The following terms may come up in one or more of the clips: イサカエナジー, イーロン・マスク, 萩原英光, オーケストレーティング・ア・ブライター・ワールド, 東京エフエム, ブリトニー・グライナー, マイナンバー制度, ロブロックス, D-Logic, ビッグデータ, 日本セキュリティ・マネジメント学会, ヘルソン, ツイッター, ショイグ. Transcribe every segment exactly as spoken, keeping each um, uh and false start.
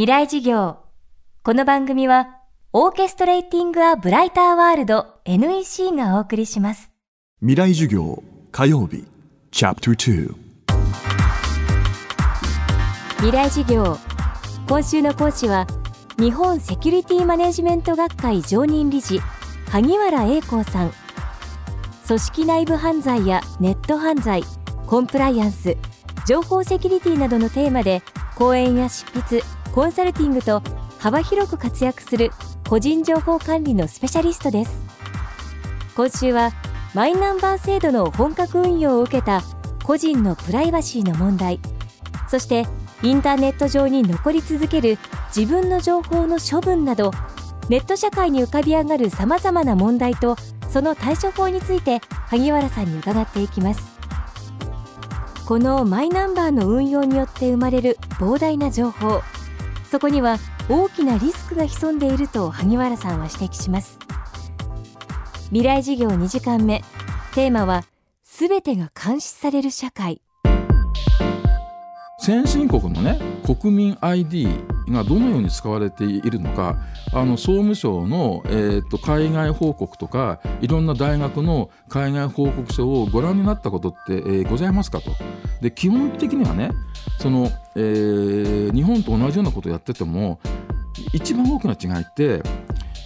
未来事業。この番組はオーケストレーティングアブライターワールド エヌイーシー がお送りします。未来授業火曜日チャプターに、未来授業。今週の講師は日本セキュリティマネジメント学会常任理事萩原英光さん。組織内部犯罪やネット犯罪、コンプライアンス、情報セキュリティなどのテーマで講演や執筆、コンサルティングと幅広く活躍する個人情報管理のスペシャリストです。今週はマイナンバー制度の本格運用を受けた個人のプライバシーの問題、そしてインターネット上に残り続ける自分の情報の処分など、ネット社会に浮かび上がるさまざまな問題とその対処法について萩原さんに伺っていきます。このマイナンバーの運用によって生まれる膨大な情報、そこには大きなリスクが潜んでいると萩原さんは指摘します。未来事業にじかんめ、テーマはすべてが監視される社会。先進国のね、国民 アイディーがどのように使われているのか、あの総務省の、えー、と海外報告とか、いろんな大学の海外報告書をご覧になったことって、えー、ございますかと。で、基本的にはね、その、えー、日本と同じようなことをやってても一番大きな違いって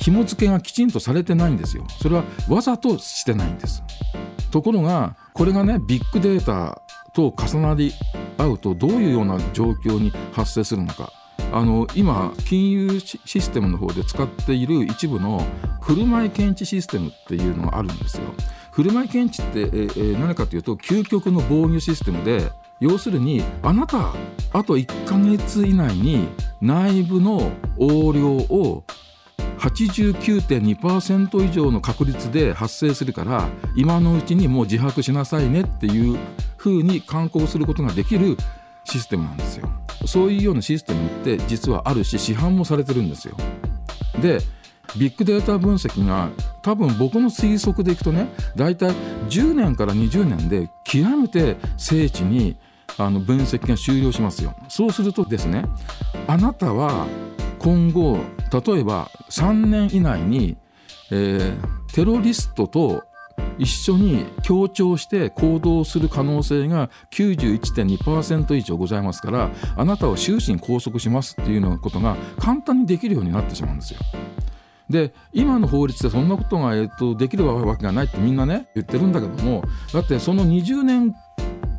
紐付けがきちんとされてないんですよ。それはわざとしてないんです。ところがこれがね、ビッグデータと重なり合うとどういうような状況に発生するのか。あの今金融システムの方で使っている一部の振る舞い検知システムっていうのがあるんですよ。振る舞い検知って、えー、何かというと究極の防御システムで、要するにあなたあといっかげつ以内に内部の横領を はちじゅうきゅうてんにパーセント 以上の確率で発生するから今のうちにもう自白しなさいねっていう風に勧告することができるシステムなんですよ。そういうようなシステムって実はあるし、市販もされてるんですよ。で、ビッグデータ分析が多分僕の推測でいくとね、だいたいじゅうねんからにじゅうねんで極めて精緻にあの分析が終了しますよ。そうするとですね、あなたは今後例えばさんねん以内に、えー、テロリストと一緒に協調して行動する可能性が きゅうじゅういちてんにパーセント 以上ございますから、あなたを終身拘束しますっていうようなことが簡単にできるようになってしまうんですよ。で、今の法律でそんなことが、えっと、できるわけがないってみんなね言ってるんだけども、だってそのにじゅうねん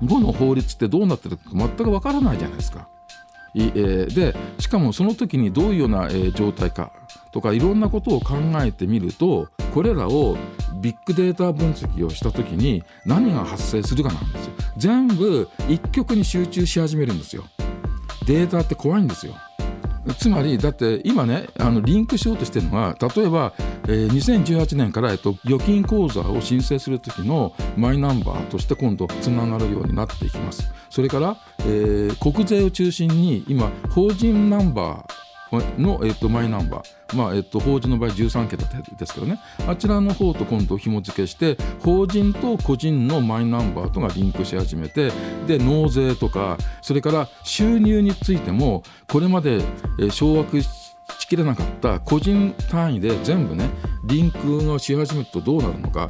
ごの法律ってどうなってるか全くわからないじゃないですか。で、しかもその時にどういうような状態かとかいろんなことを考えてみると、これらをビッグデータ分析をした時に何が発生するかなんですよ。全部一極に集中し始めるんですよ。データって怖いんですよ。つまりだって今ね、あのリンクしようとしてるのが、例えば、えー、にせんじゅうはちねんから、えっと、預金口座を申請する時のマイナンバーとして今度つながるようになっていきます。それから、えー、国税を中心に今法人ナンバーの、えっと、マイナンバー、まあえっと、法人の場合じゅうさんけたですけどね、あちらの方と今度紐付けして法人と個人のマイナンバーとがリンクし始めて、で納税とか、それから収入についてもこれまで、えー、掌握しきれなかった個人単位で全部ねリンクをし始めるとどうなるのか。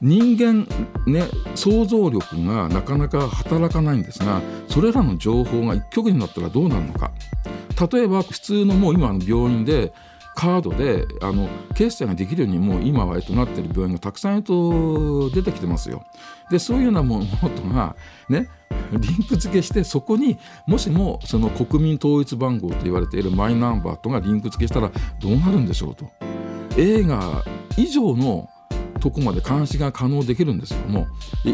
人間ね、想像力がなかなか働かないんですが、それらの情報が一極になったらどうなるのか。例えば普通のもう今の病院でカードであの決済ができるようにもう今はえっとなっている病院がたくさんえっと出てきてますよ。で、そういうようなものとがねリンク付けして、そこにもしもその国民統一番号と言われているマイナンバーとがリンク付けしたらどうなるんでしょうと。映画以上のとこまで監視が可能できるんですけども、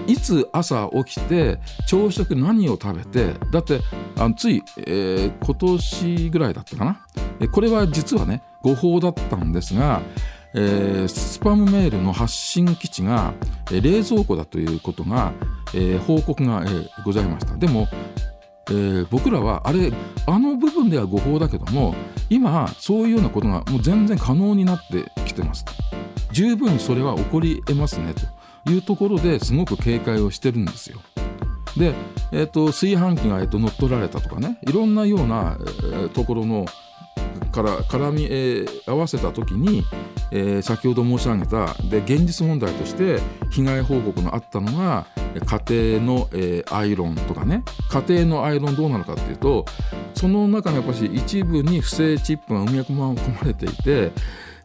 いつ朝起きて朝食何を食べて、だってあのつい、えー、今年ぐらいだったかな、これは実はね誤報だったんですが、えー、スパムメールの発信基地が、えー、冷蔵庫だということが、えー、報告が、えー、ございました。でも、えー、僕らはあれあの部分では誤報だけども、今そういうようなことがもう全然可能になってきてます。十分それは起こり得ますねというところですごく警戒をしてるんですよ。で、えー、と炊飯器が、えー、と乗っ取られたとかね、いろんなような、えー、ところのから絡み、えー、合わせた時に、えー、先ほど申し上げたで現実問題として被害報告のあったのが家庭の、えー、アイロンとかね、家庭のアイロンどうなのかっていうと、その中にやっぱり一部に不正チップが埋め込まれていて、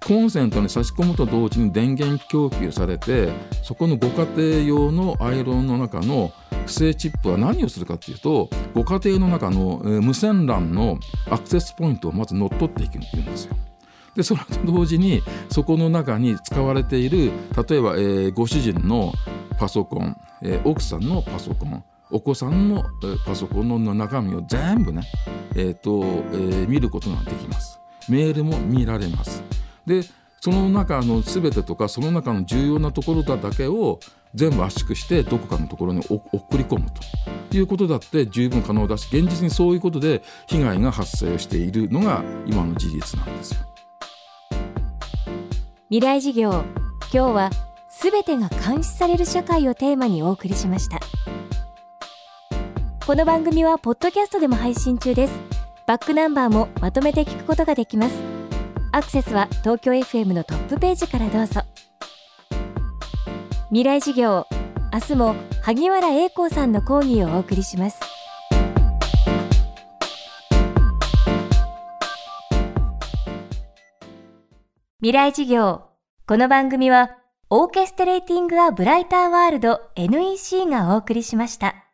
コンセントに差し込むと同時に電源供給されて、そこのご家庭用のアイロンの中の不正チップは何をするかっていうと、ご家庭の中の無線 ラン のアクセスポイントをまず乗っ取っていくんですよ。でそれと同時にそこの中に使われている、例えば、えー、ご主人のパソコン、えー、奥さんのパソコン、お子さんのパソコンの中身を全部ね、えーとえー、見ることができます。メールも見られます。でその中の全てとか、その中の重要なところだけを全部圧縮してどこかのところに送り込むということだって十分可能だし、現実にそういうことで被害が発生しているのが今の事実なんですよ。未来事業、今日は全てが監視される社会をテーマにお送りしました。この番組はポッドキャストでも配信中です。バックナンバーもまとめて聞くことができます。アクセスは東京 エフエム のトップページからどうぞ。未来事業、明日も萩原英光さんの講義をお送りします。未来事業、この番組はオーケストレーティング・ア・ブライター・ワールド エヌイーシー がお送りしました。